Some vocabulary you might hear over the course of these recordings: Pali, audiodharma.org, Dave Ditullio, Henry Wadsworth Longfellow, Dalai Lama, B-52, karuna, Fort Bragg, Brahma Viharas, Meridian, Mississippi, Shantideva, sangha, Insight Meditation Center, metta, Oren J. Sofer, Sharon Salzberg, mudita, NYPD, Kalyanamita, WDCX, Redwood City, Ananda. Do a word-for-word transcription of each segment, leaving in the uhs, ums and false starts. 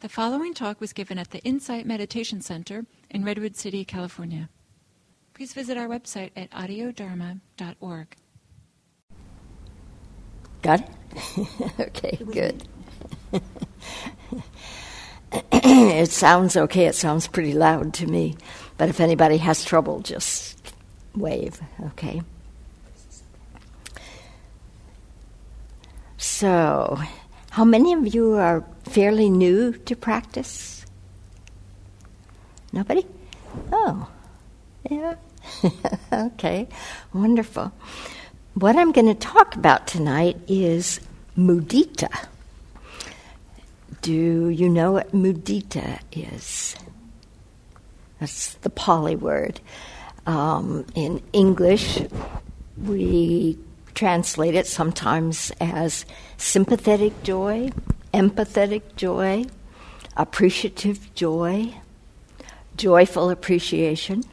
The following talk was given at the Insight Meditation Center in Redwood City, California. Please visit our website at audio dharma dot org. Got it? Okay, good. It sounds okay. It sounds pretty loud to me. But if anybody has trouble, just wave, okay? So, how many of you are fairly new to practice? Nobody? Oh, yeah. Okay, wonderful. What I'm going to talk about tonight is mudita. Do you know what mudita is? That's the Pali word. Um, in English, we translate it sometimes as sympathetic joy, empathetic joy, appreciative joy, joyful appreciation.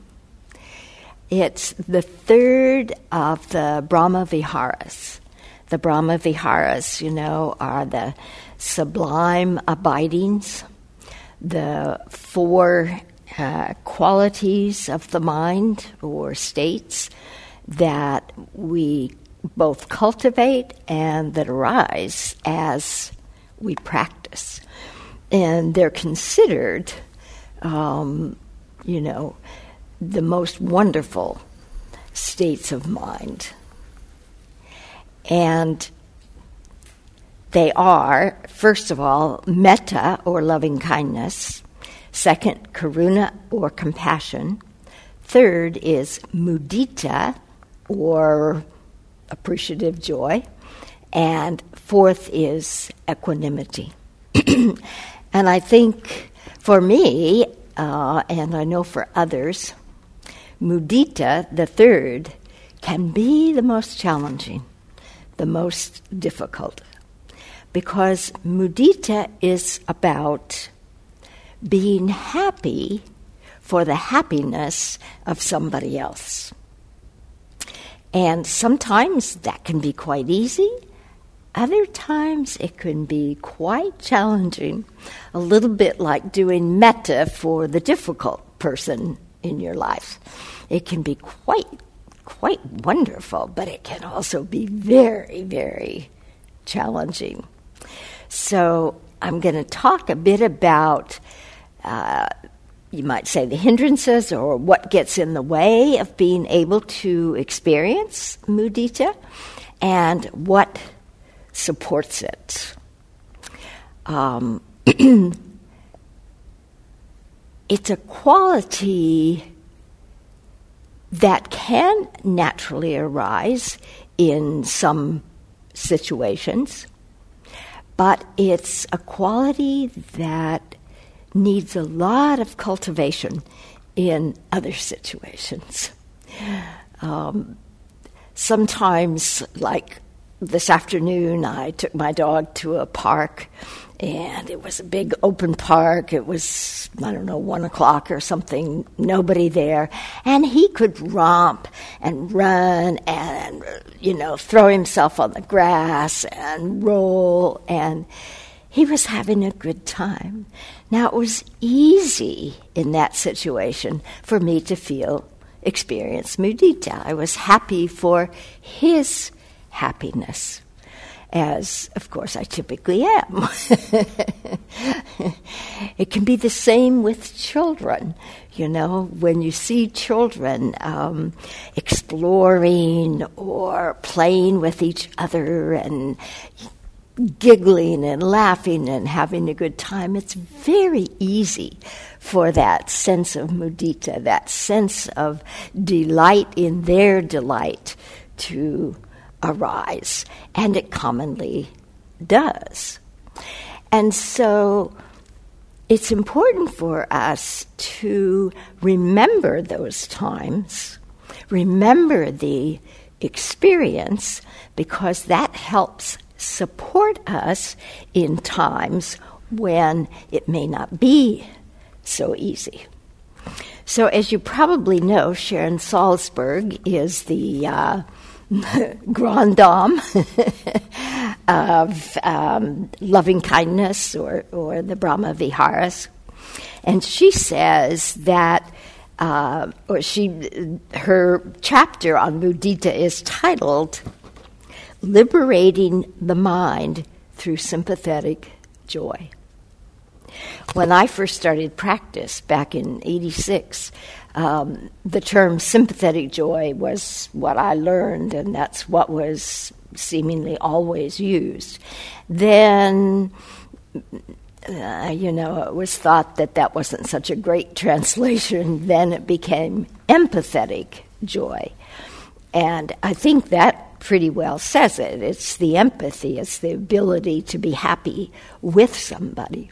It's the third of the Brahma Viharas. The Brahma Viharas, you know, are the sublime abidings, the four uh, qualities of the mind or states that we both cultivate and that arise as we practice. And they're considered, um, you know, the most wonderful states of mind. And they are, first of all, metta, or loving-kindness. Second, karuna, or compassion. Third is mudita, or appreciative joy. And fourth is equanimity. And I think for me, uh, and I know for others, mudita, the third, can be the most challenging, the most difficult. Because mudita is about being happy for the happiness of somebody else. And sometimes that can be quite easy. Other times it can be quite challenging. A little bit like doing metta for the difficult person in your life. It can be quite, quite wonderful, but it can also be very, very challenging. So I'm going to talk a bit about, uh, you might say, the hindrances or what gets in the way of being able to experience mudita and what supports it. Um, it's a quality that can naturally arise in some situations, but it's a quality that needs a lot of cultivation in other situations. Um, sometimes, like this afternoon, I took my dog to a park, and it was a big open park. It was, I don't know, one o'clock or something, nobody there. And he could romp and run and, you know, throw himself on the grass and roll. And he was having a good time. Now, it was easy in that situation for me to feel, experience mudita. I was happy for his happiness, as, of course, I typically am. It can be the same with children. You know, when you see children um, exploring or playing with each other and giggling and laughing and having a good time, it's very easy for that sense of mudita, that sense of delight in their delight to arise, and it commonly does. And so it's important for us to remember those times, remember the experience, because that helps support us in times when it may not be so easy. So as you probably know, Sharon Salzberg is the uh, grand dame of um, loving kindness or, or the Brahma Viharas. And she says that, uh, or she, her chapter on mudita is titled Liberating the Mind Through Sympathetic Joy. When I first started practice back in eighty-six, um, the term sympathetic joy was what I learned, and that's what was seemingly always used. Then, uh, you know, it was thought that that wasn't such a great translation. Then it became empathetic joy. And I think that pretty well says it. It's the empathy, it's the ability to be happy with somebody.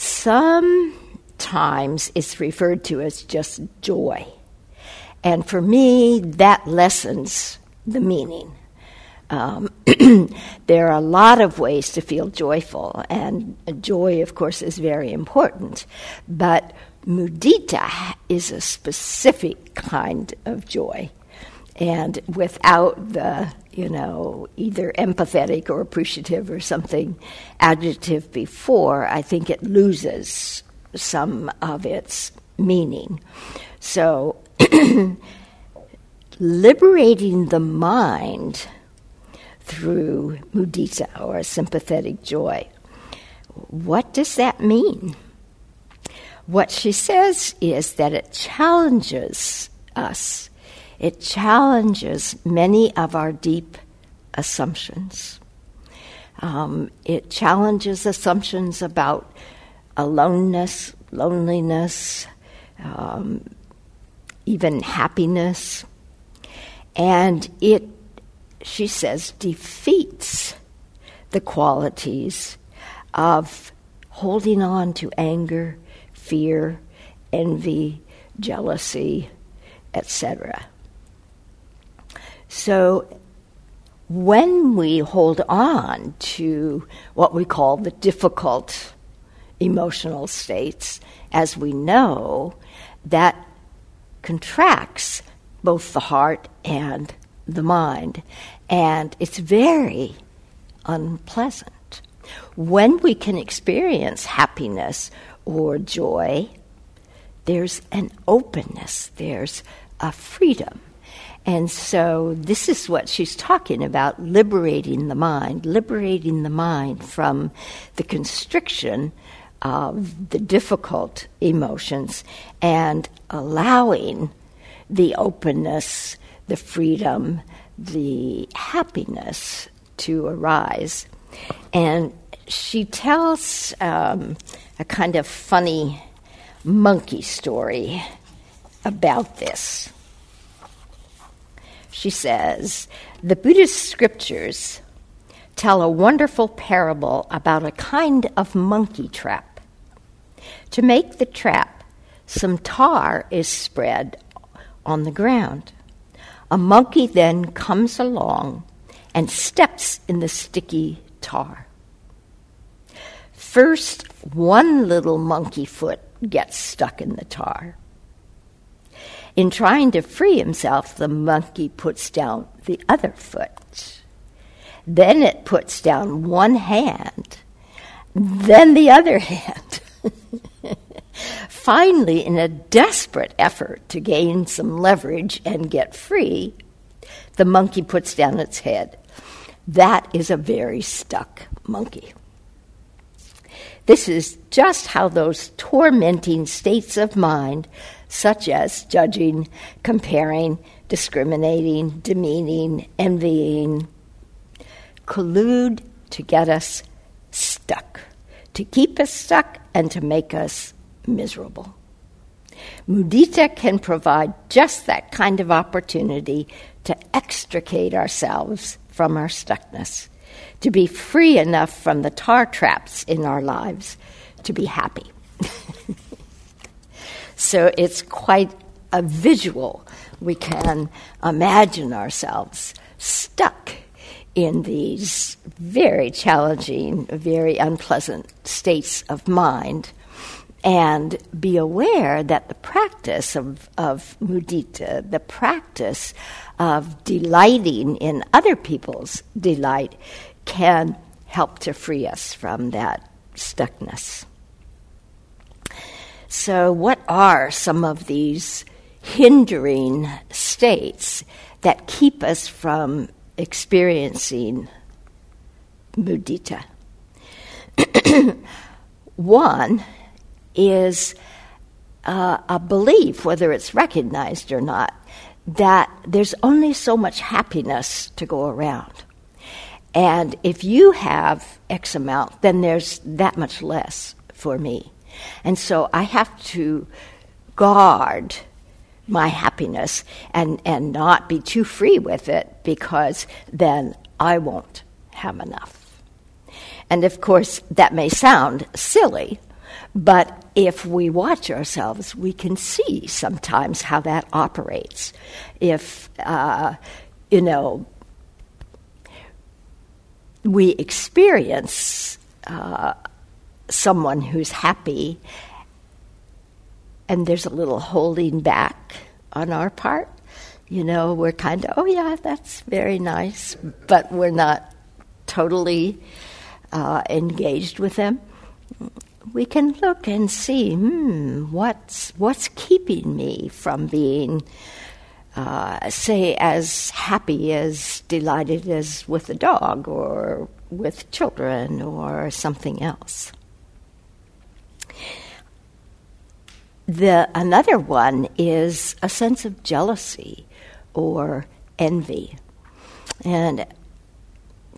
Sometimes it's referred to as just joy. And for me, that lessens the meaning. Um, there are a lot of ways to feel joyful, and joy, of course, is very important. But mudita is a specific kind of joy. And without the, you know, either empathetic or appreciative or something adjective before, I think it loses some of its meaning. So, liberating the mind through mudita or sympathetic joy, what does that mean? What she says is that it challenges us. It challenges many of our deep assumptions. Um, it challenges assumptions about aloneness, loneliness, um, even happiness. And it, she says, defeats the qualities of holding on to anger, fear, envy, jealousy, et cetera So when we hold on to what we call the difficult emotional states, as we know, that contracts both the heart and the mind, and it's very unpleasant. When we can experience happiness or joy, there's an openness, there's a freedom. And so this is what she's talking about, liberating the mind, liberating the mind from the constriction of the difficult emotions and allowing the openness, the freedom, the happiness to arise. And she tells um, a kind of funny monkey story about this. She says, the Buddhist scriptures tell a wonderful parable about a kind of monkey trap. To make the trap, some tar is spread on the ground. A monkey then comes along and steps in the sticky tar. First, one little monkey foot gets stuck in the tar. In trying to free himself, the monkey puts down the other foot. Then it puts down one hand, then the other hand. Finally, in a desperate effort to gain some leverage and get free, the monkey puts down its head. That is a very stuck monkey. This is just how those tormenting states of mind, such as judging, comparing, discriminating, demeaning, envying, collude to get us stuck, to keep us stuck and to make us miserable. Mudita can provide just that kind of opportunity to extricate ourselves from our stuckness, to be free enough from the tar traps in our lives, to be happy. So it's quite a visual. We can imagine ourselves stuck in these very challenging, very unpleasant states of mind, and be aware that the practice of, of mudita, the practice of delighting in other people's delight, can help to free us from that stuckness. So what are some of these hindering states that keep us from experiencing mudita? One is uh, a belief, whether it's recognized or not, that there's only so much happiness to go around. And if you have X amount, then there's that much less for me. And so I have to guard my happiness and, and not be too free with it, because then I won't have enough. And of course, that may sound silly, but if we watch ourselves, we can see sometimes how that operates. If, uh, you know, we experience uh, someone who's happy, and there's a little holding back on our part. You know, we're kind of, oh yeah, that's very nice, but we're not totally uh, engaged with them. We can look and see, hmm, what's, what's keeping me from being, uh, say, as happy, as delighted as with a dog or with children or something else. The another one is a sense of jealousy or envy. And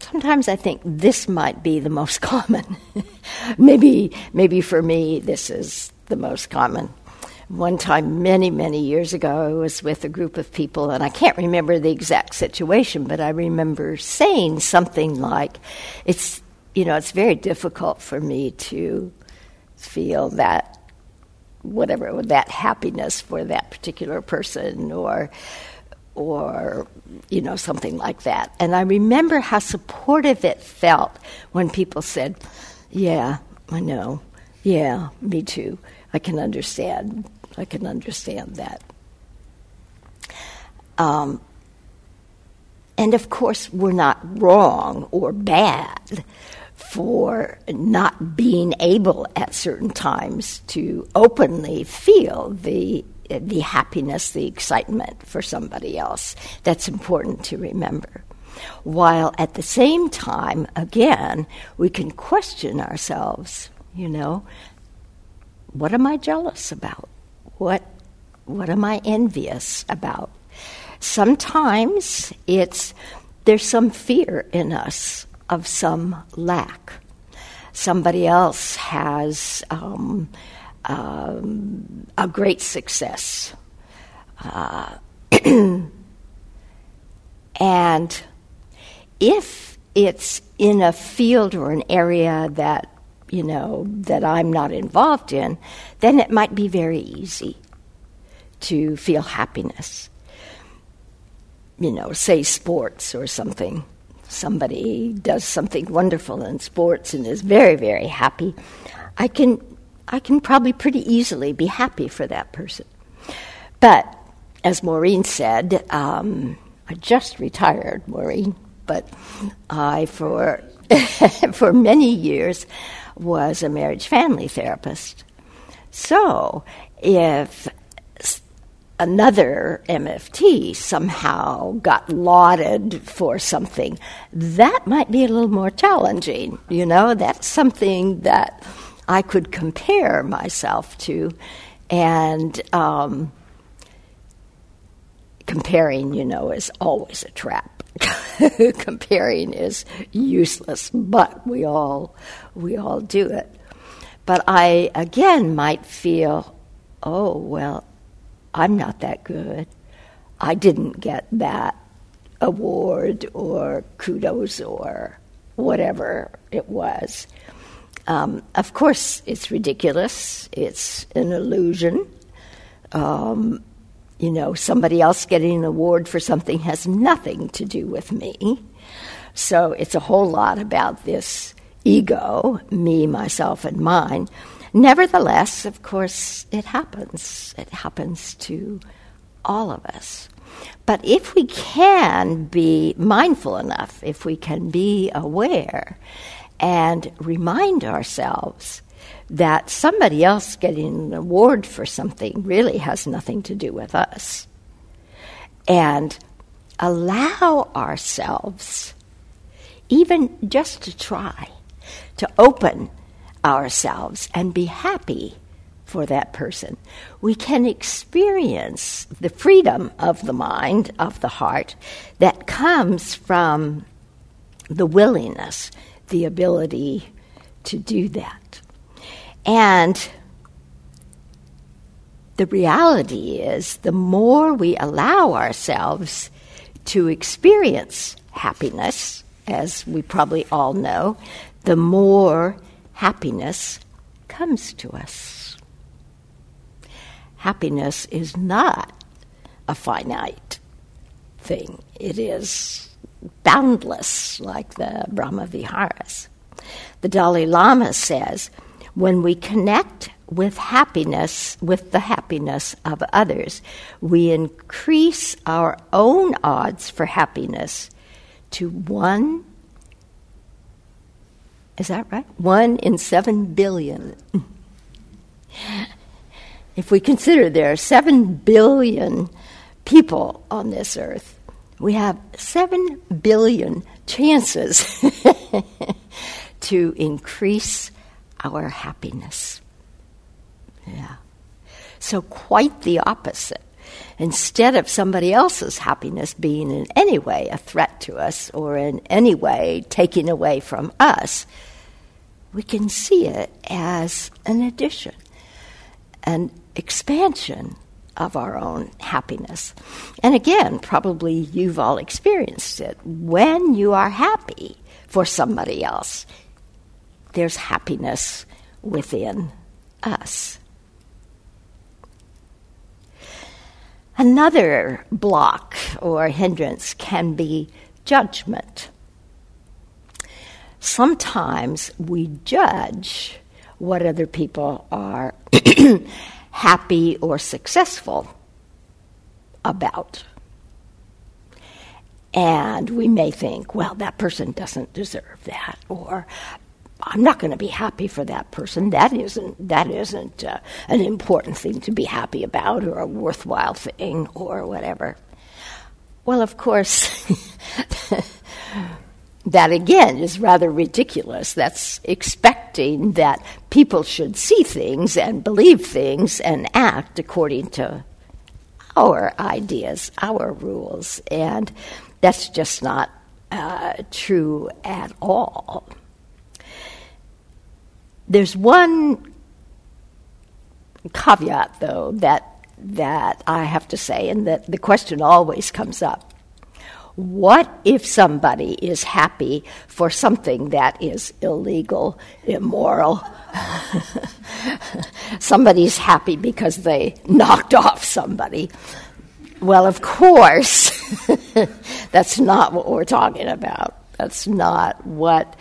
sometimes I think this might be the most common. maybe maybe for me this is the most common. One time many, many years ago, I was with a group of people, and I can't remember the exact situation, but I remember saying something like, it's, you know, it's very difficult for me to feel that whatever, that happiness for that particular person, or, or you know, something like that. And I remember how supportive it felt when people said, yeah, I know, yeah, me too, I can understand, I can understand that. Um, and of course, we're not wrong or bad for not being able at certain times to openly feel the the happiness, the excitement for somebody else. That's important to remember. While at the same time, again, we can question ourselves, you know, what am I jealous about? What what am I envious about? Sometimes it's there's some fear in us of some lack. Somebody else has um, um, a great success. Uh, and if it's in a field or an area that, you know, that I'm not involved in, then it might be very easy to feel happiness. You know, say sports or something. Somebody does something wonderful in sports and is very, very happy, I can I can probably pretty easily be happy for that person. But, as Maureen said, um, I just retired, Maureen, but I, for for many years, was a marriage family therapist. So, if another M F T somehow got lauded for something, that might be a little more challenging. You know, that's something that I could compare myself to, and um, comparing, you know, is always a trap. Comparing is useless, but we all we all do it. But I again might feel, oh well, I'm not that good. I didn't get that award or kudos or whatever it was. Um, of course, it's ridiculous. It's an illusion. Um, you know, somebody else getting an award for something has nothing to do with me. So it's a whole lot about this ego, me, myself, and mine. Nevertheless, of course, it happens. It happens to all of us. But if we can be mindful enough, if we can be aware and remind ourselves that somebody else getting an award for something really has nothing to do with us. And allow ourselves, even just to try, to open ourselves and be happy for that person. We can experience the freedom of the mind, of the heart, that comes from the willingness, the ability to do that. And the reality is, the more we allow ourselves to experience happiness, as we probably all know, the more happiness comes to us. Happiness is not a finite thing. It is boundless, like the Brahma Viharas. The Dalai Lama says, when we connect with happiness, with the happiness of others, we increase our own odds for happiness to one, is that right? One in seven billion. If we consider there are seven billion people on this earth, we have seven billion chances to increase our happiness. Yeah. So quite the opposite. Instead of somebody else's happiness being in any way a threat to us or in any way taken away from us, we can see it as an addition, an expansion of our own happiness. And again, probably you've all experienced it. When you are happy for somebody else, there's happiness within us. Another block or hindrance can be judgment. Sometimes we judge what other people are happy or successful about. And we may think, well, that person doesn't deserve that, or I'm not going to be happy for that person. That isn't that isn't uh, an important thing to be happy about, or a worthwhile thing, or whatever. Well, of course, that again is rather ridiculous. That's expecting that people should see things and believe things and act according to our ideas, our rules, and that's just not uh, true at all. There's one caveat, though, that that I have to say, and that the question always comes up. What if somebody is happy for something that is illegal, immoral? Somebody's happy because they knocked off somebody. Well, of course, that's not what we're talking about. That's not what...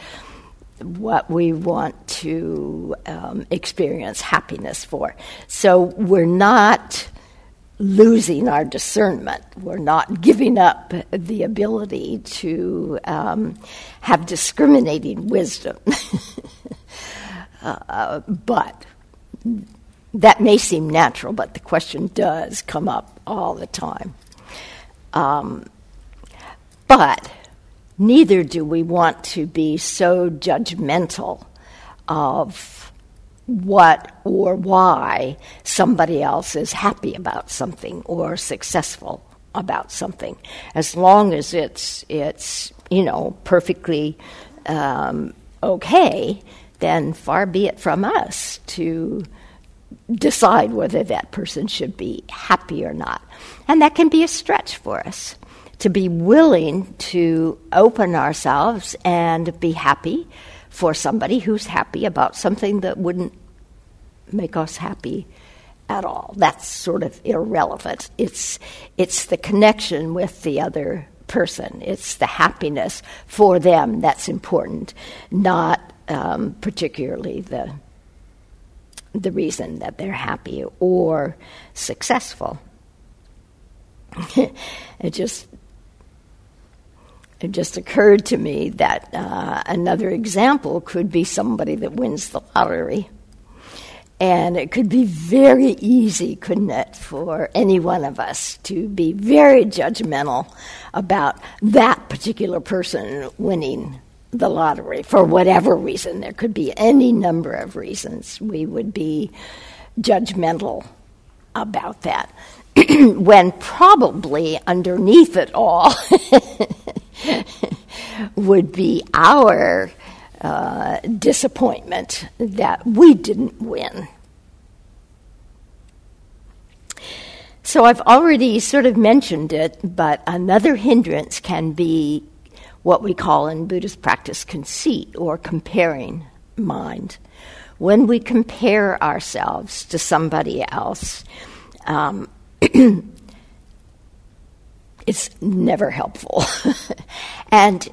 what we want to um, experience happiness for. So we're not losing our discernment. We're not giving up the ability to um, have discriminating wisdom. uh, but that may seem natural, but the question does come up all the time. Um, but... Neither do we want to be so judgmental of what or why somebody else is happy about something or successful about something, as long as it's it's you know perfectly um, okay. Then far be it from us to decide whether that person should be happy or not, and that can be a stretch for us. To be willing to open ourselves and be happy for somebody who's happy about something that wouldn't make us happy at all. That's sort of irrelevant. It's it's the connection with the other person. It's the happiness for them that's important, not um, particularly the the reason that they're happy or successful. It just it just occurred to me that uh, another example could be somebody that wins the lottery. And it could be very easy, couldn't it, for any one of us to be very judgmental about that particular person winning the lottery for whatever reason. There could be any number of reasons we would be judgmental about that, when probably underneath it all would be our Uh, disappointment that we didn't win. So I've already sort of mentioned it, but another hindrance can be what we call in Buddhist practice conceit or comparing mind. When we compare ourselves to somebody else, um, it's never helpful. And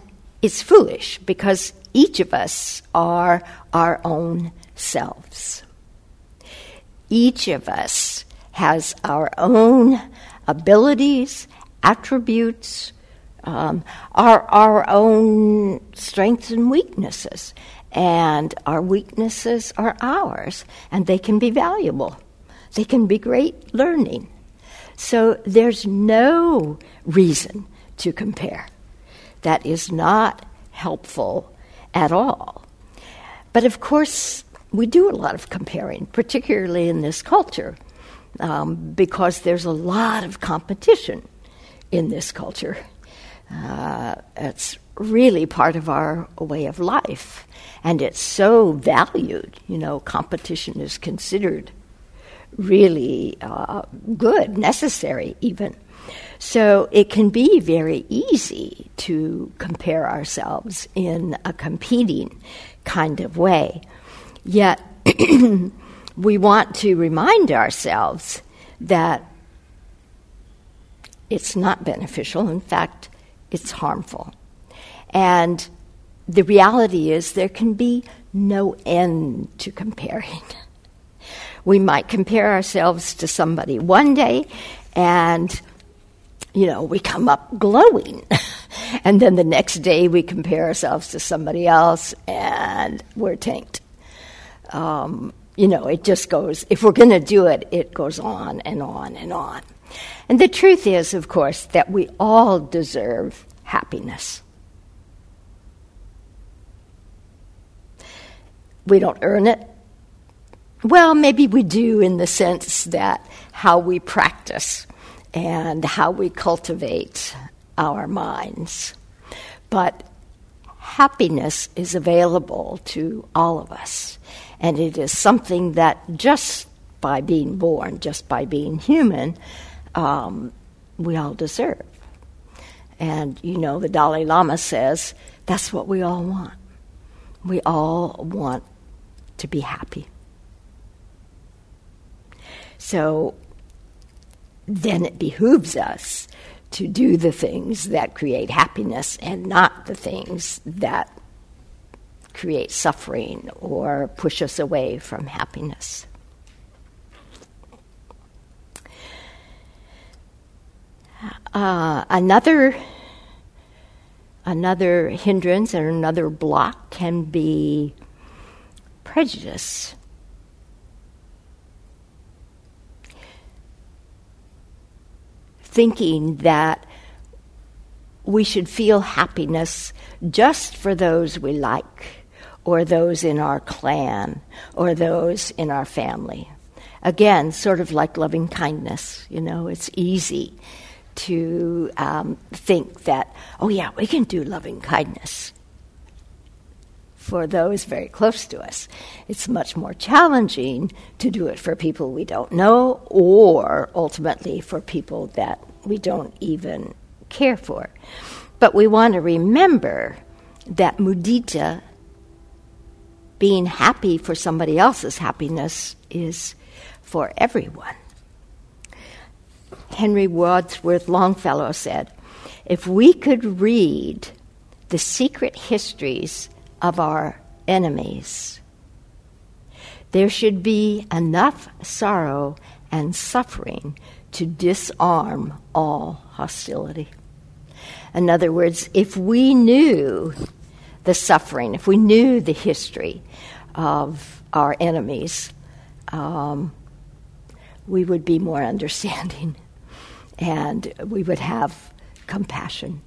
it's foolish, because each of us are our own selves. Each of us has our own abilities, attributes, um, our, our own strengths and weaknesses. And our weaknesses are ours, and they can be valuable. They can be great learning. So there's no reason to compare. That is not helpful at all. But of course, we do a lot of comparing, particularly in this culture, um, because there's a lot of competition in this culture. Uh, it's really part of our way of life, and it's so valued. You know, competition is considered really uh, good, necessary even. So it can be very easy to compare ourselves in a competing kind of way. Yet we want to remind ourselves that it's not beneficial. In fact, it's harmful. And the reality is there can be no end to comparing. We might compare ourselves to somebody one day and, you know, we come up glowing. And then the next day we compare ourselves to somebody else and we're tanked. Um, you know, it just goes, if we're going to do it, it goes on and on and on. And the truth is, of course, that we all deserve happiness. We don't earn it. Well, maybe we do in the sense that how we practice and how we cultivate our minds. But happiness is available to all of us, and it is something that just by being born, just by being human, um, we all deserve. And, you know, the Dalai Lama says that's what we all want. We all want to be happy. So then it behooves us to do the things that create happiness and not the things that create suffering or push us away from happiness. Uh, another, another hindrance and another block can be prejudice. Thinking that we should feel happiness just for those we like, or those in our clan, or those in our family. Again, sort of like loving kindness, you know, it's easy to um, think that, oh yeah, we can do loving kindness for those very close to us. It's much more challenging to do it for people we don't know, or ultimately for people that we don't even care for. But we want to remember that mudita, being happy for somebody else's happiness, is for everyone. Henry Wadsworth Longfellow said, if we could read the secret histories of our enemies, there should be enough sorrow and suffering to disarm all hostility. In other words, if we knew the suffering, if we knew the history of our enemies, um, we would be more understanding and we would have compassion.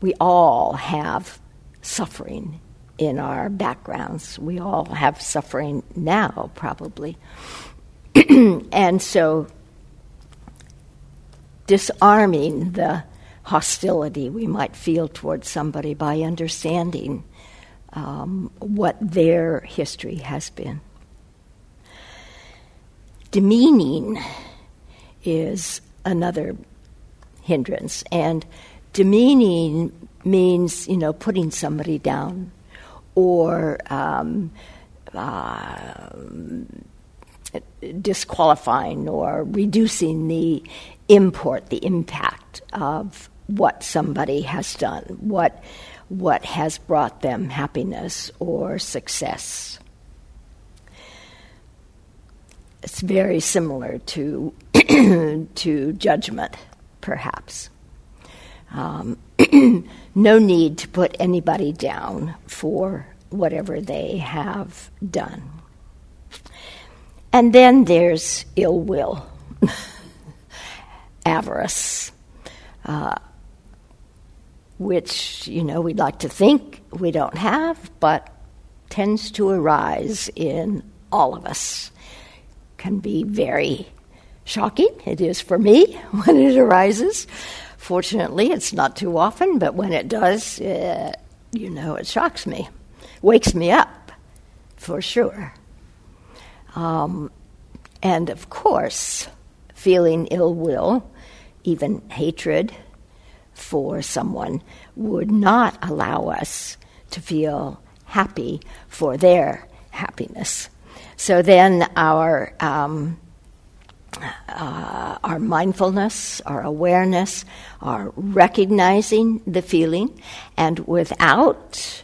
We all have suffering in our backgrounds. We all have suffering now, probably. And so disarming the hostility we might feel towards somebody by understanding um, what their history has been. Demeaning is another hindrance, and demeaning means, you know, putting somebody down or um, uh, disqualifying or reducing the import, the impact of what somebody has done, what what has brought them happiness or success. It's very similar to to judgment, perhaps. Um, no need to put anybody down for whatever they have done. And then there's ill will, avarice, uh, which, you know, we'd like to think we don't have, but tends to arise in all of us. Can be very shocking. It is for me when it arises. Fortunately, it's not too often, but when it does, it, you know, it shocks me, wakes me up, for sure. Um, and of course, feeling ill will, even hatred for someone, would not allow us to feel happy for their happiness. So then our um, Uh, our mindfulness, our awareness, our recognizing the feeling, and without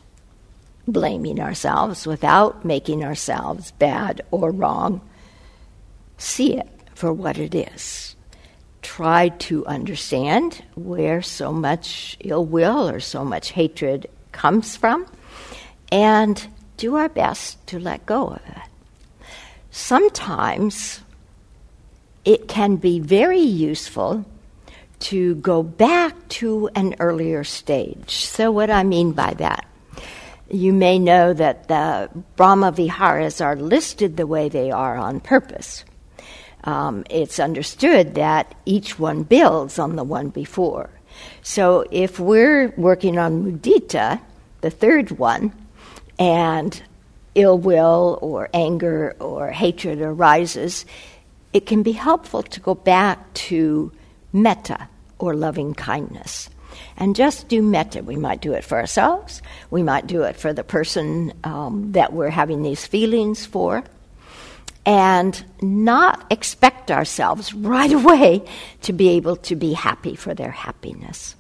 blaming ourselves, without making ourselves bad or wrong, see it for what it is. Try to understand where so much ill will or so much hatred comes from, and do our best to let go of it. Sometimes it can be very useful to go back to an earlier stage. So what I mean by that, you may know that the Brahma Viharas are listed the way they are on purpose. Um, it's understood that each one builds on the one before. So if we're working on mudita, the third one, and ill will or anger or hatred arises, it can be helpful to go back to metta, or loving kindness, and just do metta. We might do it for ourselves. We might do it for the person um, that we're having these feelings for, and not expect ourselves right away to be able to be happy for their happiness.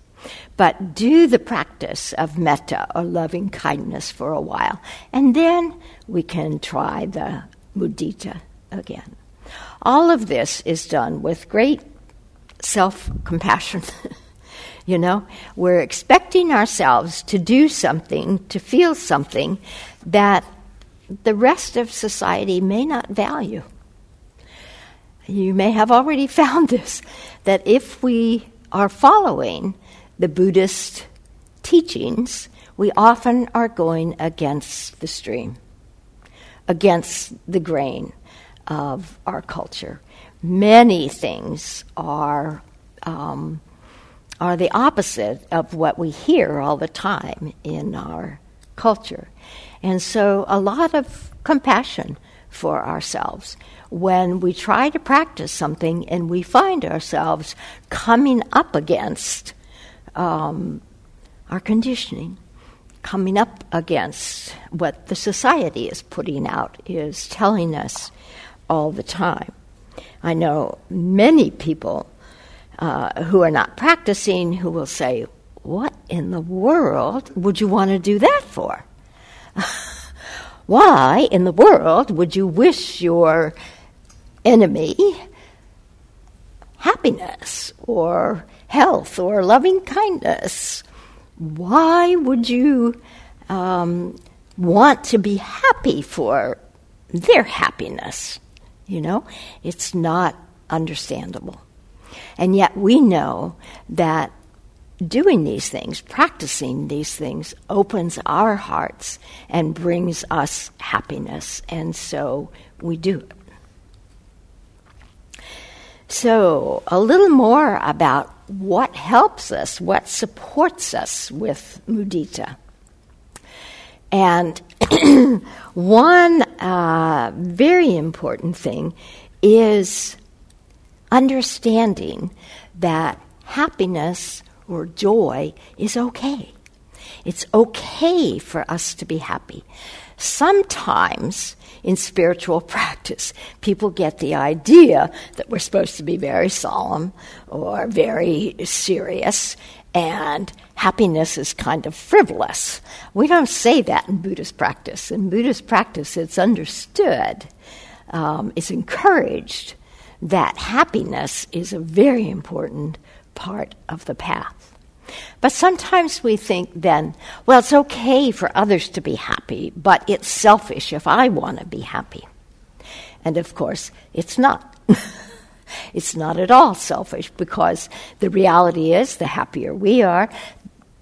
But do the practice of metta, or loving kindness, for a while, and then we can try the mudita again. All of this is done with great self-compassion. You know, we're expecting ourselves to do something, to feel something that the rest of society may not value. You may have already found this, that if we are following the Buddhist teachings, we often are going against the stream, against the grain of our culture. Many things are um, are the opposite of what we hear all the time in our culture. And so a lot of compassion for ourselves when we try to practice something and we find ourselves coming up against um, our conditioning, coming up against what the society is putting out, is telling us all the time. I know many people uh, who are not practicing who will say, "What in the world would you want to do that for? Why in the world would you wish your enemy happiness or health or loving kindness. Why would you um, want to be happy for their happiness? You know, it's not understandable. And yet we know that doing these things, practicing these things, opens our hearts and brings us happiness. And so we do it. So a little more about what helps us, what supports us with mudita. And one uh, very important thing is understanding that happiness or joy is okay. It's okay for us to be happy. Sometimes in spiritual practice, people get the idea that we're supposed to be very solemn or very serious, and happiness is kind of frivolous. We don't say that in Buddhist practice. In Buddhist practice, it's understood, um, it's encouraged that happiness is a very important part of the path. But sometimes we think then, well, it's okay for others to be happy, but it's selfish if I want to be happy. And of course, it's not. It's not at all selfish, because the reality is the happier we are,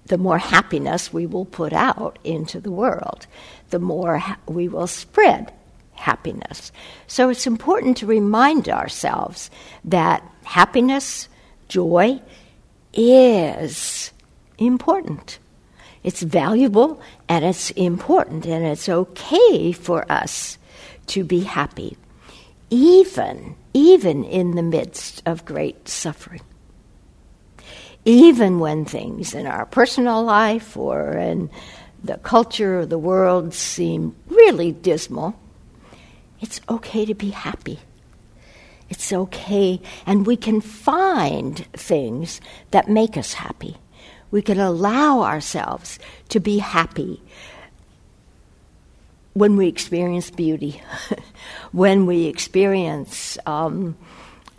the more happiness we will put out into the world, the more ha- we will spread happiness. So it's important to remind ourselves that happiness, joy, is important. It's valuable and it's important, and it's okay for us to be happy, even, even in the midst of great suffering. Even when things in our personal life or in the culture or the world seem really dismal, it's okay to be happy. It's okay, and we can find things that make us happy. We can allow ourselves to be happy when we experience beauty, when we experience, um,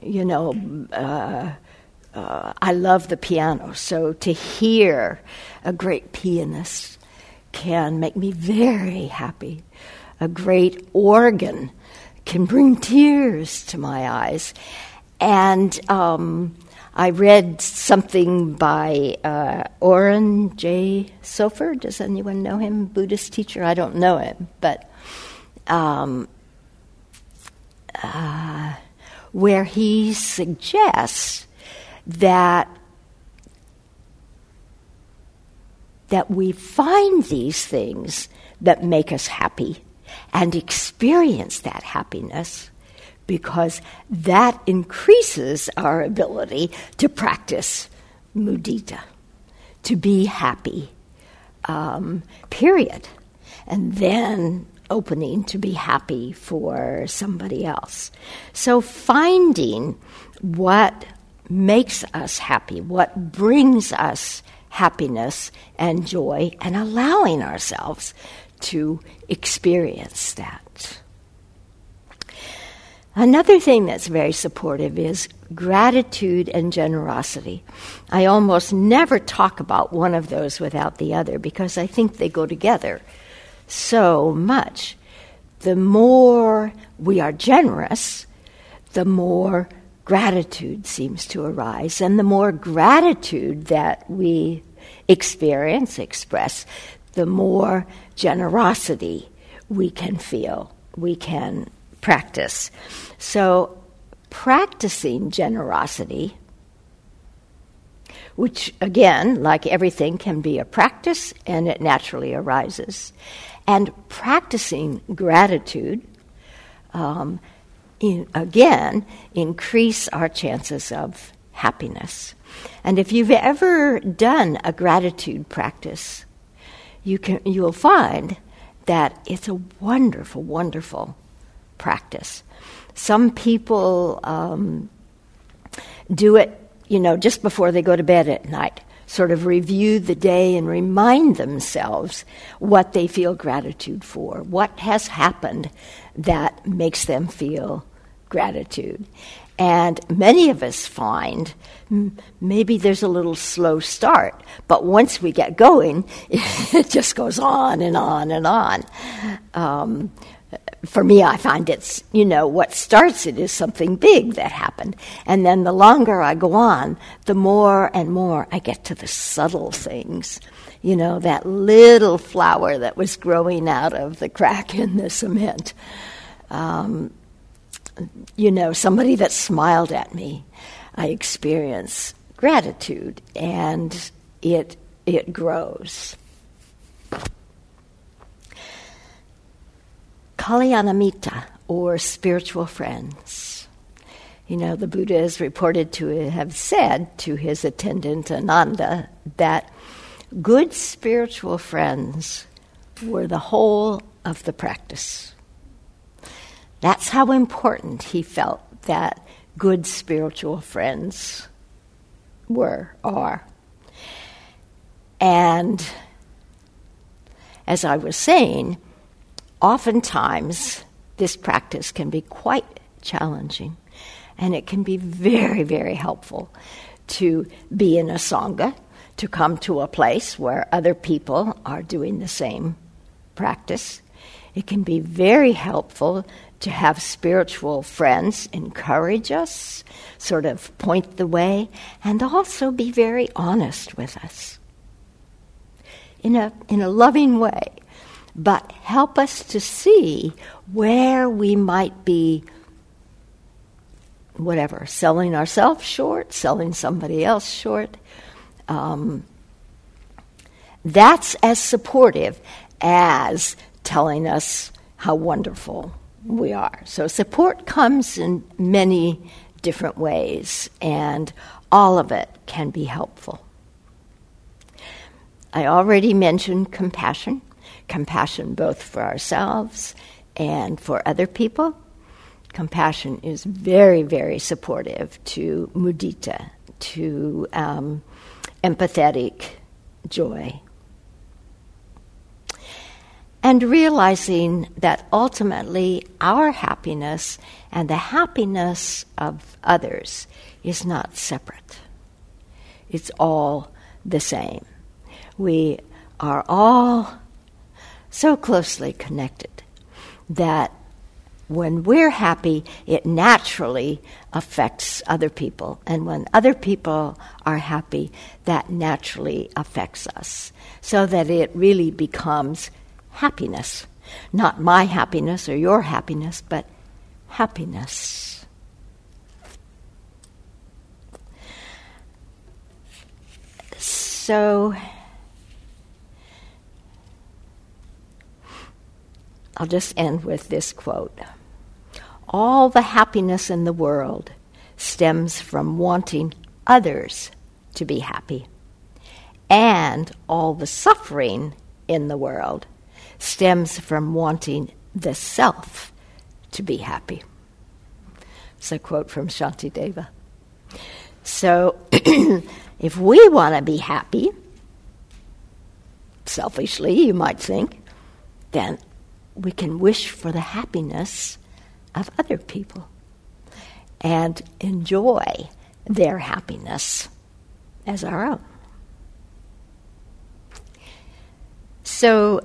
you know, uh, uh, I love the piano, so to hear a great pianist can make me very happy. A great organ can bring tears to my eyes. And um, I read something by uh, Oren J. Sofer. Does anyone know him? Buddhist teacher? I don't know him. But um, uh, where he suggests that that we find these things that make us happy and experience that happiness, because that increases our ability to practice mudita, to be happy, um, period. And then opening to be happy for somebody else. So finding what makes us happy, what brings us happiness and joy, and allowing ourselves to experience that. Another thing that's very supportive is gratitude and generosity. I almost never talk about one of those without the other, because I think they go together so much. The more we are generous, the more gratitude seems to arise, and the more gratitude that we experience, express, the more generosity we can feel, we can practice. So practicing generosity, which again, like everything, can be a practice and it naturally arises, and practicing gratitude, um, in, again, increase our chances of happiness. And if you've ever done a gratitude practice, You can, you'll find that it's a wonderful, wonderful practice. Some people um, do it, you know, just before they go to bed at night, sort of review the day and remind themselves what they feel gratitude for, what has happened that makes them feel gratitude. And many of us find maybe there's a little slow start, but once we get going, it just goes on and on and on. Um, for me, I find it's, you know, what starts it is something big that happened. And then the longer I go on, the more and more I get to the subtle things. You know, that little flower that was growing out of the crack in the cement. Um, you know, somebody that smiled at me. I experience gratitude, and it it grows. Kalyanamita, or spiritual friends. You know, the Buddha is reported to have said to his attendant Ananda that good spiritual friends were the whole of the practice. That's how important he felt that good spiritual friends were, are. And as I was saying, oftentimes this practice can be quite challenging, and it can be very, very helpful to be in a sangha, to come to a place where other people are doing the same practice. It can be very helpful to have spiritual friends encourage us, sort of point the way, and also be very honest with us in a in a loving way, but help us to see where we might be, whatever, selling ourselves short, selling somebody else short. Um, that's as supportive as telling us how wonderful we are. So support comes in many different ways, and all of it can be helpful. I already mentioned compassion, compassion both for ourselves and for other people. Compassion is very, very supportive to mudita, to um, empathetic joy. And realizing that ultimately our happiness and the happiness of others is not separate. It's all the same. We are all so closely connected that when we're happy, it naturally affects other people. And when other people are happy, that naturally affects us. So that it really becomes happiness. Not my happiness or your happiness, but happiness. So, I'll just end with this quote. All the happiness in the world stems from wanting others to be happy. And all the suffering in the world stems from wanting the self to be happy. It's a quote from Shantideva. So if we want to be happy, selfishly you might think, then we can wish for the happiness of other people and enjoy their happiness as our own. So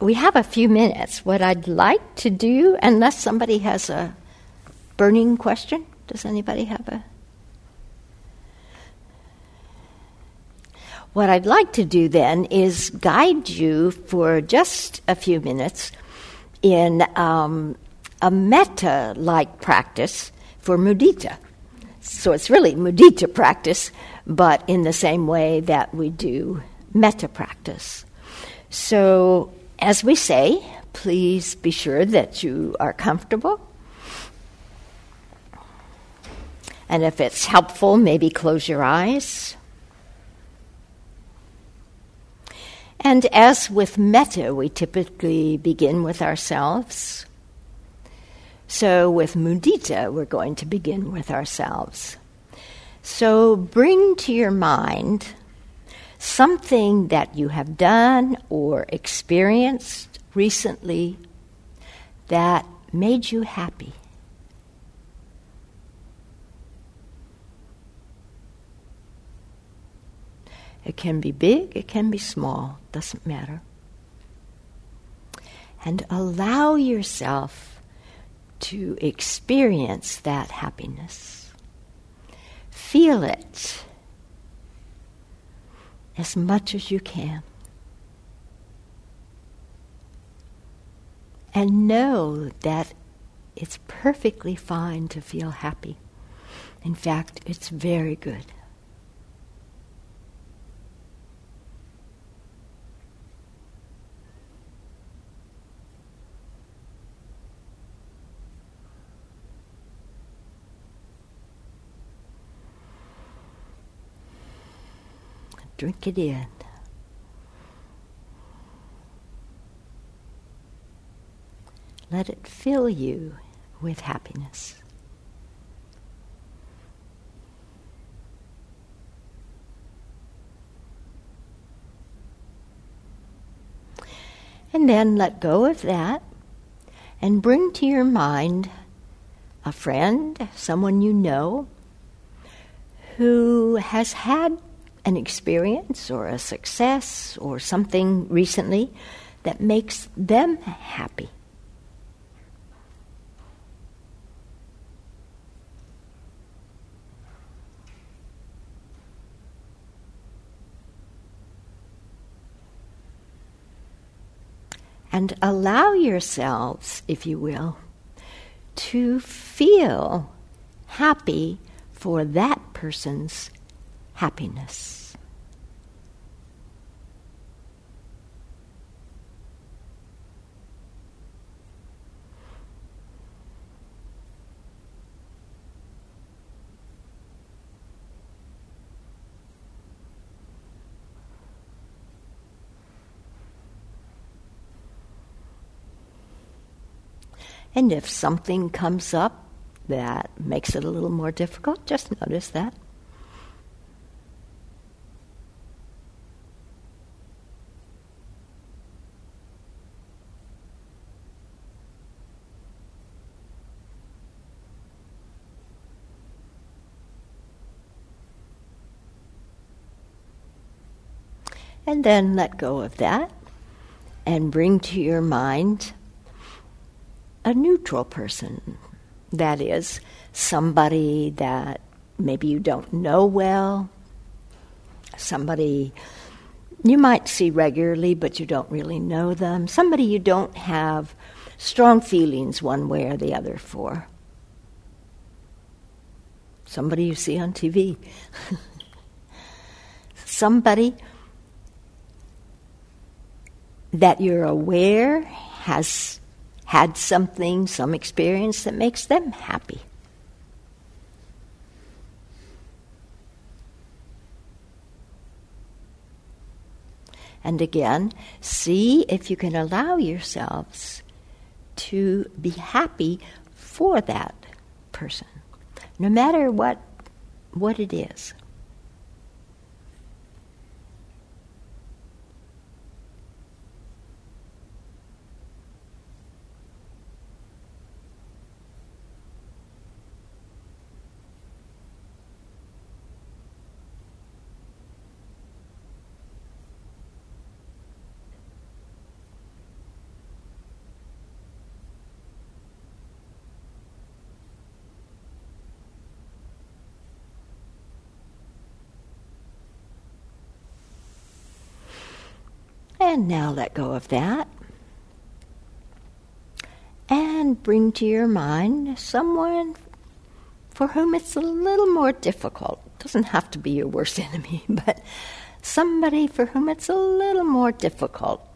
we have a few minutes. What I'd like to do, unless somebody has a burning question. Does anybody have a... What I'd like to do then is guide you for just a few minutes in um, a metta-like practice for mudita. So it's really mudita practice, but in the same way that we do metta practice. So as we say, please be sure that you are comfortable. And if it's helpful, maybe close your eyes. And as with metta, we typically begin with ourselves. So with mudita, we're going to begin with ourselves. So bring to your mind something that you have done or experienced recently that made you happy. It can be big, it can be small, doesn't matter. And allow yourself to experience that happiness. Feel it as much as you can. And know that it's perfectly fine to feel happy. In fact, it's very good. Drink it in. Let it fill you with happiness. And then let go of that and bring to your mind a friend, someone you know, who has had an experience or a success or something recently that makes them happy. And allow yourselves, if you will, to feel happy for that person's happiness. And if something comes up that makes it a little more difficult, just notice that. And then let go of that and bring to your mind a neutral person. That is, somebody that maybe you don't know well, somebody you might see regularly but you don't really know them, somebody you don't have strong feelings one way or the other for. Somebody you see on T V. Somebody that you're aware has had something, some experience that makes them happy. And again, see if you can allow yourselves to be happy for that person, no matter what, what it is. And now let go of that and bring to your mind someone for whom it's a little more difficult. It doesn't have to be your worst enemy, but somebody for whom it's a little more difficult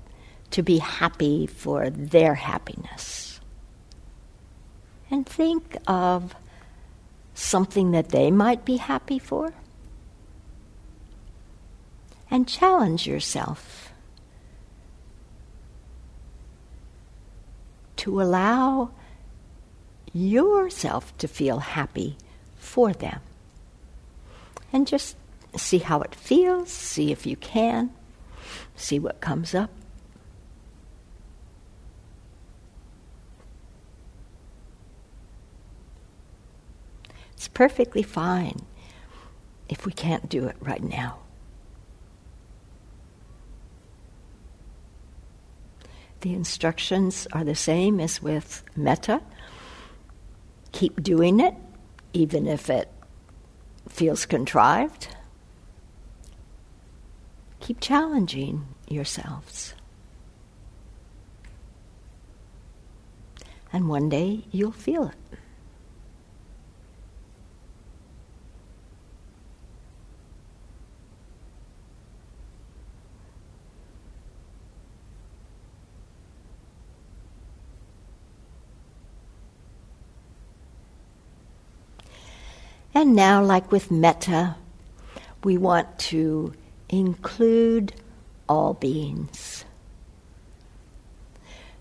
to be happy for their happiness. And think of something that they might be happy for and challenge yourself to allow yourself to feel happy for them. And just see how it feels, see if you can, see what comes up. It's perfectly fine if we can't do it right now. The instructions are the same as with metta. Keep doing it, even if it feels contrived. Keep challenging yourselves. And one day you'll feel it. And now, like with metta, we want to include all beings.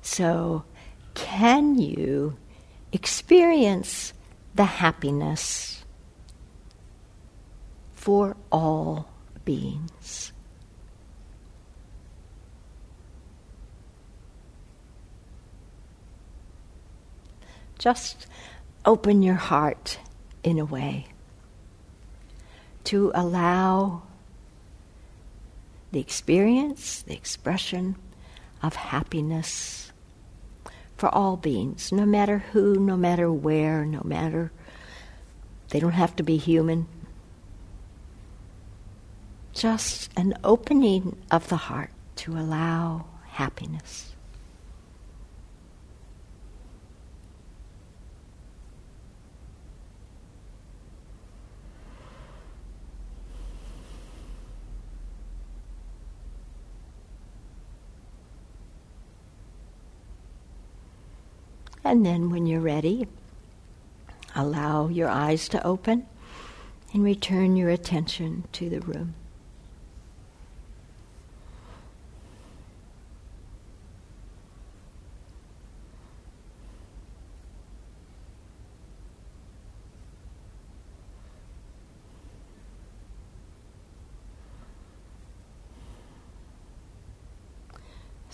So, can you experience the happiness for all beings? Just open your heart, in a way, to allow the experience, the expression of happiness for all beings, no matter who, no matter where, no matter, they don't have to be human. Just an opening of the heart to allow happiness. And then when you're ready, allow your eyes to open and return your attention to the room.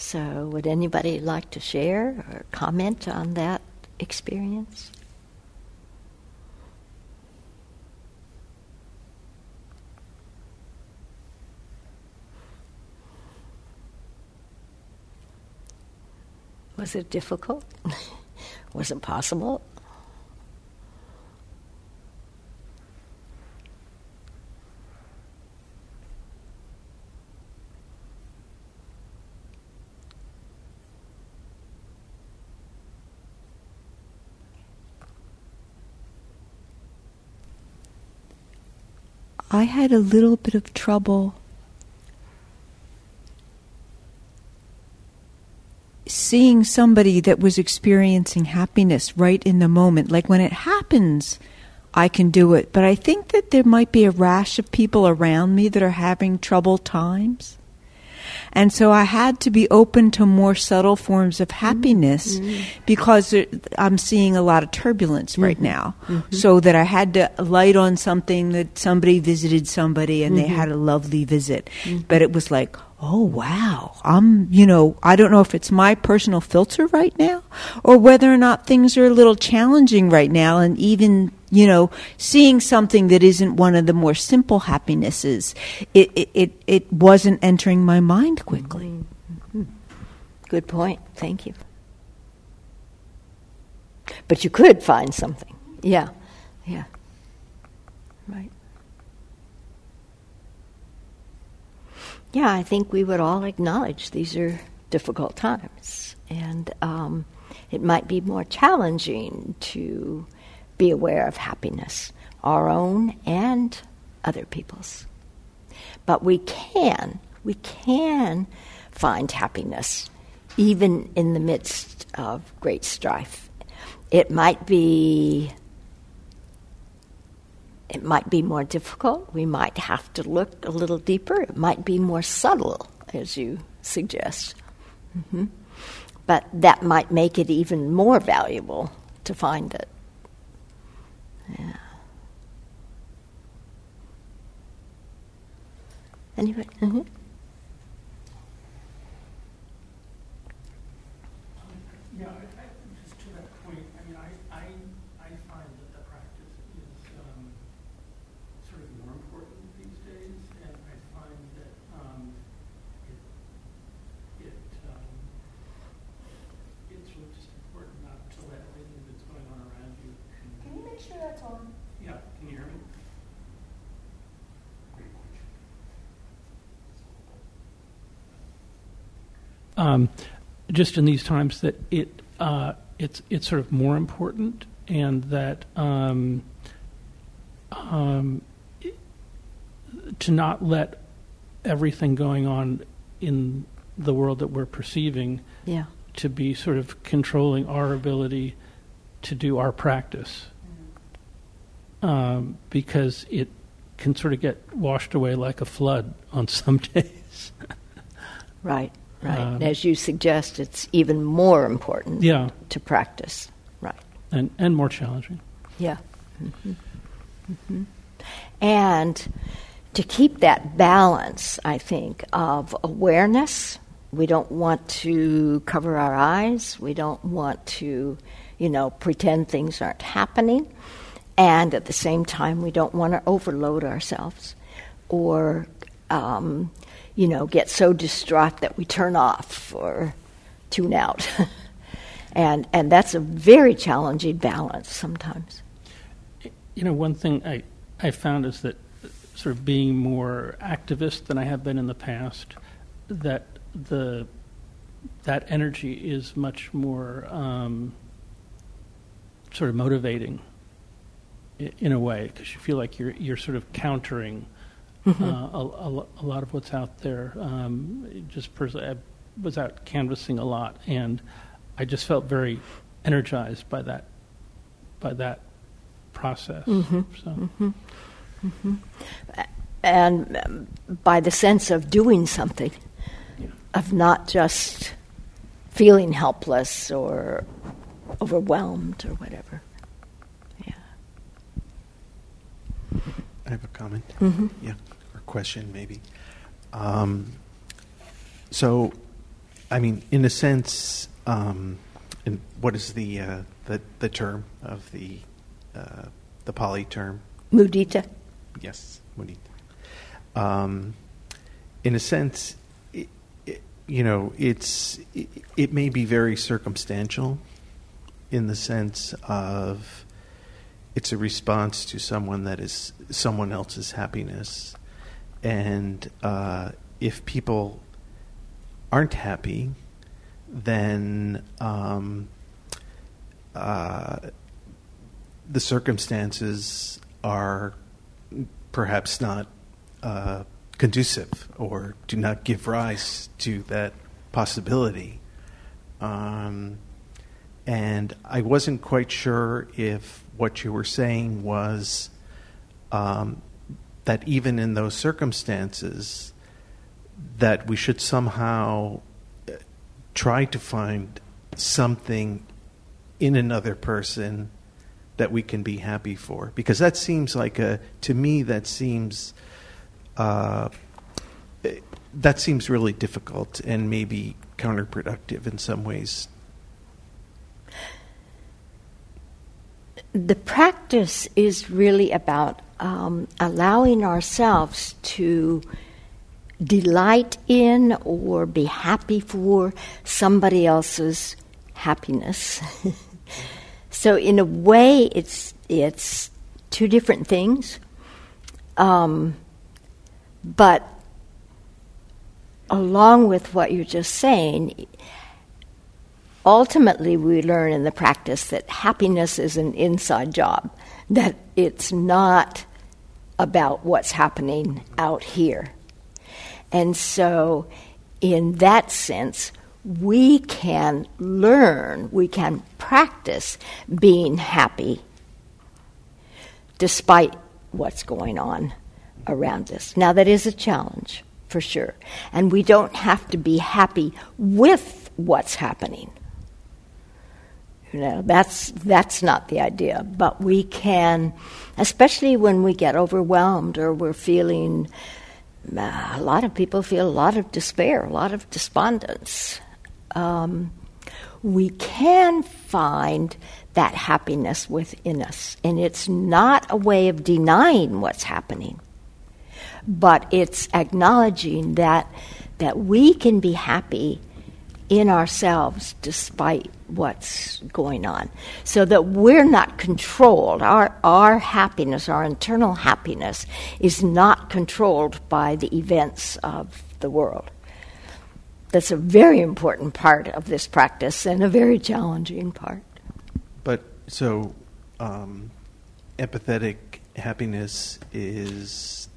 So, would anybody like to share or comment on that experience? Was it difficult? Was it possible? I had a little bit of trouble seeing somebody that was experiencing happiness right in the moment. Like when it happens, I can do it. But I think that there might be a rash of people around me that are having troubled times. And so I had to be open to more subtle forms of happiness mm-hmm. because I'm seeing a lot of turbulence mm-hmm. right now. Mm-hmm. So that I had to light on something that somebody visited somebody and mm-hmm. they had a lovely visit. Mm-hmm. But it was like, oh, wow, I'm, you know, I don't know if it's my personal filter right now or whether or not things are a little challenging right now. And even, you know, seeing something that isn't one of the more simple happinesses, it it, it, it wasn't entering my mind quickly. Mm-hmm. Good point. Thank you. But you could find something. Yeah. Yeah. Right. Yeah, I think we would all acknowledge these are difficult times. And um, it might be more challenging to be aware of happiness, our own and other people's. But we can, we can find happiness, even in the midst of great strife. It might be, it might be more difficult. We might have to look a little deeper. It might be more subtle, as you suggest. Mm-hmm. But that might make it even more valuable to find it. Yeah. Anyway. Mm-hmm. Yeah, I, I, just to that point, I mean, I, I, I find that the practice is um, sort of more important these days, and I find that um, it, it um, sure that's on. Yeah, can you hear me? Um, just in these times that it uh, it's it's sort of more important, and that um, um, it, to not let everything going on in the world that we're perceiving yeah. to be sort of controlling our ability to do our practice, mm-hmm. um, because it can sort of get washed away like a flood on some days. Right. Right, um, and as you suggest, it's even more important yeah. to practice, right? And and more challenging. Yeah. Mm-hmm. Mm-hmm. And to keep that balance, I think, of awareness. We don't want to cover our eyes. We don't want to, you know, pretend things aren't happening. And at the same time, we don't want to overload ourselves or... Um, you know, get so distraught that we turn off or tune out. and and that's a very challenging balance sometimes. You know, one thing I, I found is that sort of being more activist than I have been in the past, that the that energy is much more um, sort of motivating in a way, because you feel like you're you're sort of countering Uh, a, a lot of what's out there. Um, just pers- I was out canvassing a lot, and I just felt very energized by that by that process. Mm-hmm. So. Mm-hmm. Mm-hmm. And um, by the sense of doing something, yeah. of not just feeling helpless or overwhelmed or whatever. Yeah. I have a comment. Mm-hmm. Yeah. Question maybe. Um, so, I mean, in a sense, um, in what is the, uh, the the term of the uh, the Pali term? Mudita. Yes, mudita. Um, in a sense, it, it, you know, it's it, it may be very circumstantial, in the sense of it's a response to someone that is someone else's happiness. And uh, if people aren't happy, then um, uh, the circumstances are perhaps not uh, conducive or do not give rise to that possibility. Um, and I wasn't quite sure if what you were saying was... Um, that even in those circumstances, that we should somehow try to find something in another person that we can be happy for. Because that seems like a, to me, that seems, uh, that seems really difficult and maybe counterproductive in some ways. The practice is really about Um, allowing ourselves to delight in or be happy for somebody else's happiness. So in a way, it's it's two different things. Um, but along with what you're just saying, ultimately we learn in the practice that happiness is an inside job, that it's not about what's happening out here. And so in that sense, we can learn, we can practice being happy despite what's going on around us. Now that is a challenge, for sure. And we don't have to be happy with what's happening. You know, that's that's not the idea. But we can, especially when we get overwhelmed or we're feeling, uh, a lot of people feel a lot of despair, a lot of despondence. Um, we can find that happiness within us. And it's not a way of denying what's happening, but it's acknowledging that that we can be happy in ourselves despite what's going on, so that we're not controlled. Our our happiness, our internal happiness, is not controlled by the events of the world. That's a very important part of this practice and a very challenging part. But so um, empathetic happiness is,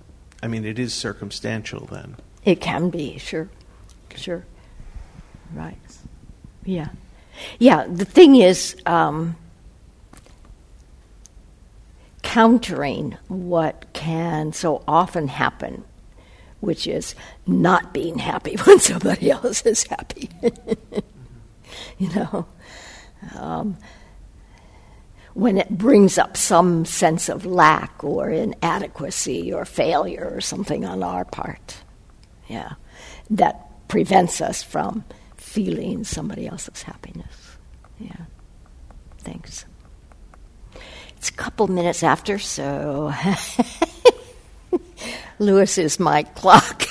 I mean, it is circumstantial then. It can be, sure, okay. Sure. Right. Yeah. Yeah, the thing is um, countering what can so often happen, which is not being happy when somebody else is happy. You know? Um, when it brings up some sense of lack or inadequacy or failure or something on our part. Yeah. That prevents us from feeling somebody else's happiness. Yeah. Thanks. It's a couple minutes after, so... Lewis is my clock.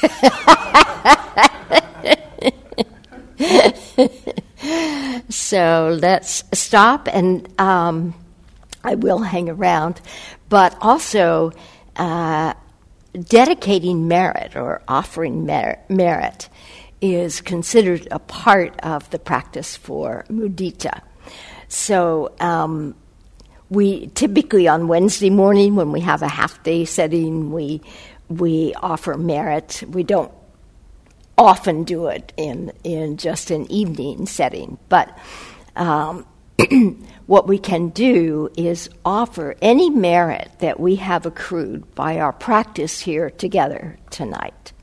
So let's stop, and um, I will hang around. But also, uh, dedicating merit or offering mer- merit is considered a part of the practice for mudita. So... Um, We typically on Wednesday morning, when we have a half-day setting, we we offer merit. We don't often do it in in just an evening setting, but um, what we can do is offer any merit that we have accrued by our practice here together tonight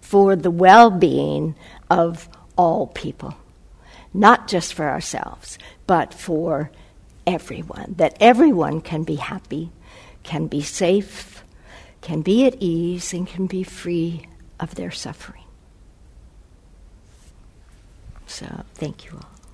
for the well-being of all people, not just for ourselves, but for everyone, that everyone can be happy, can be safe, can be at ease, and can be free of their suffering. So, thank you all.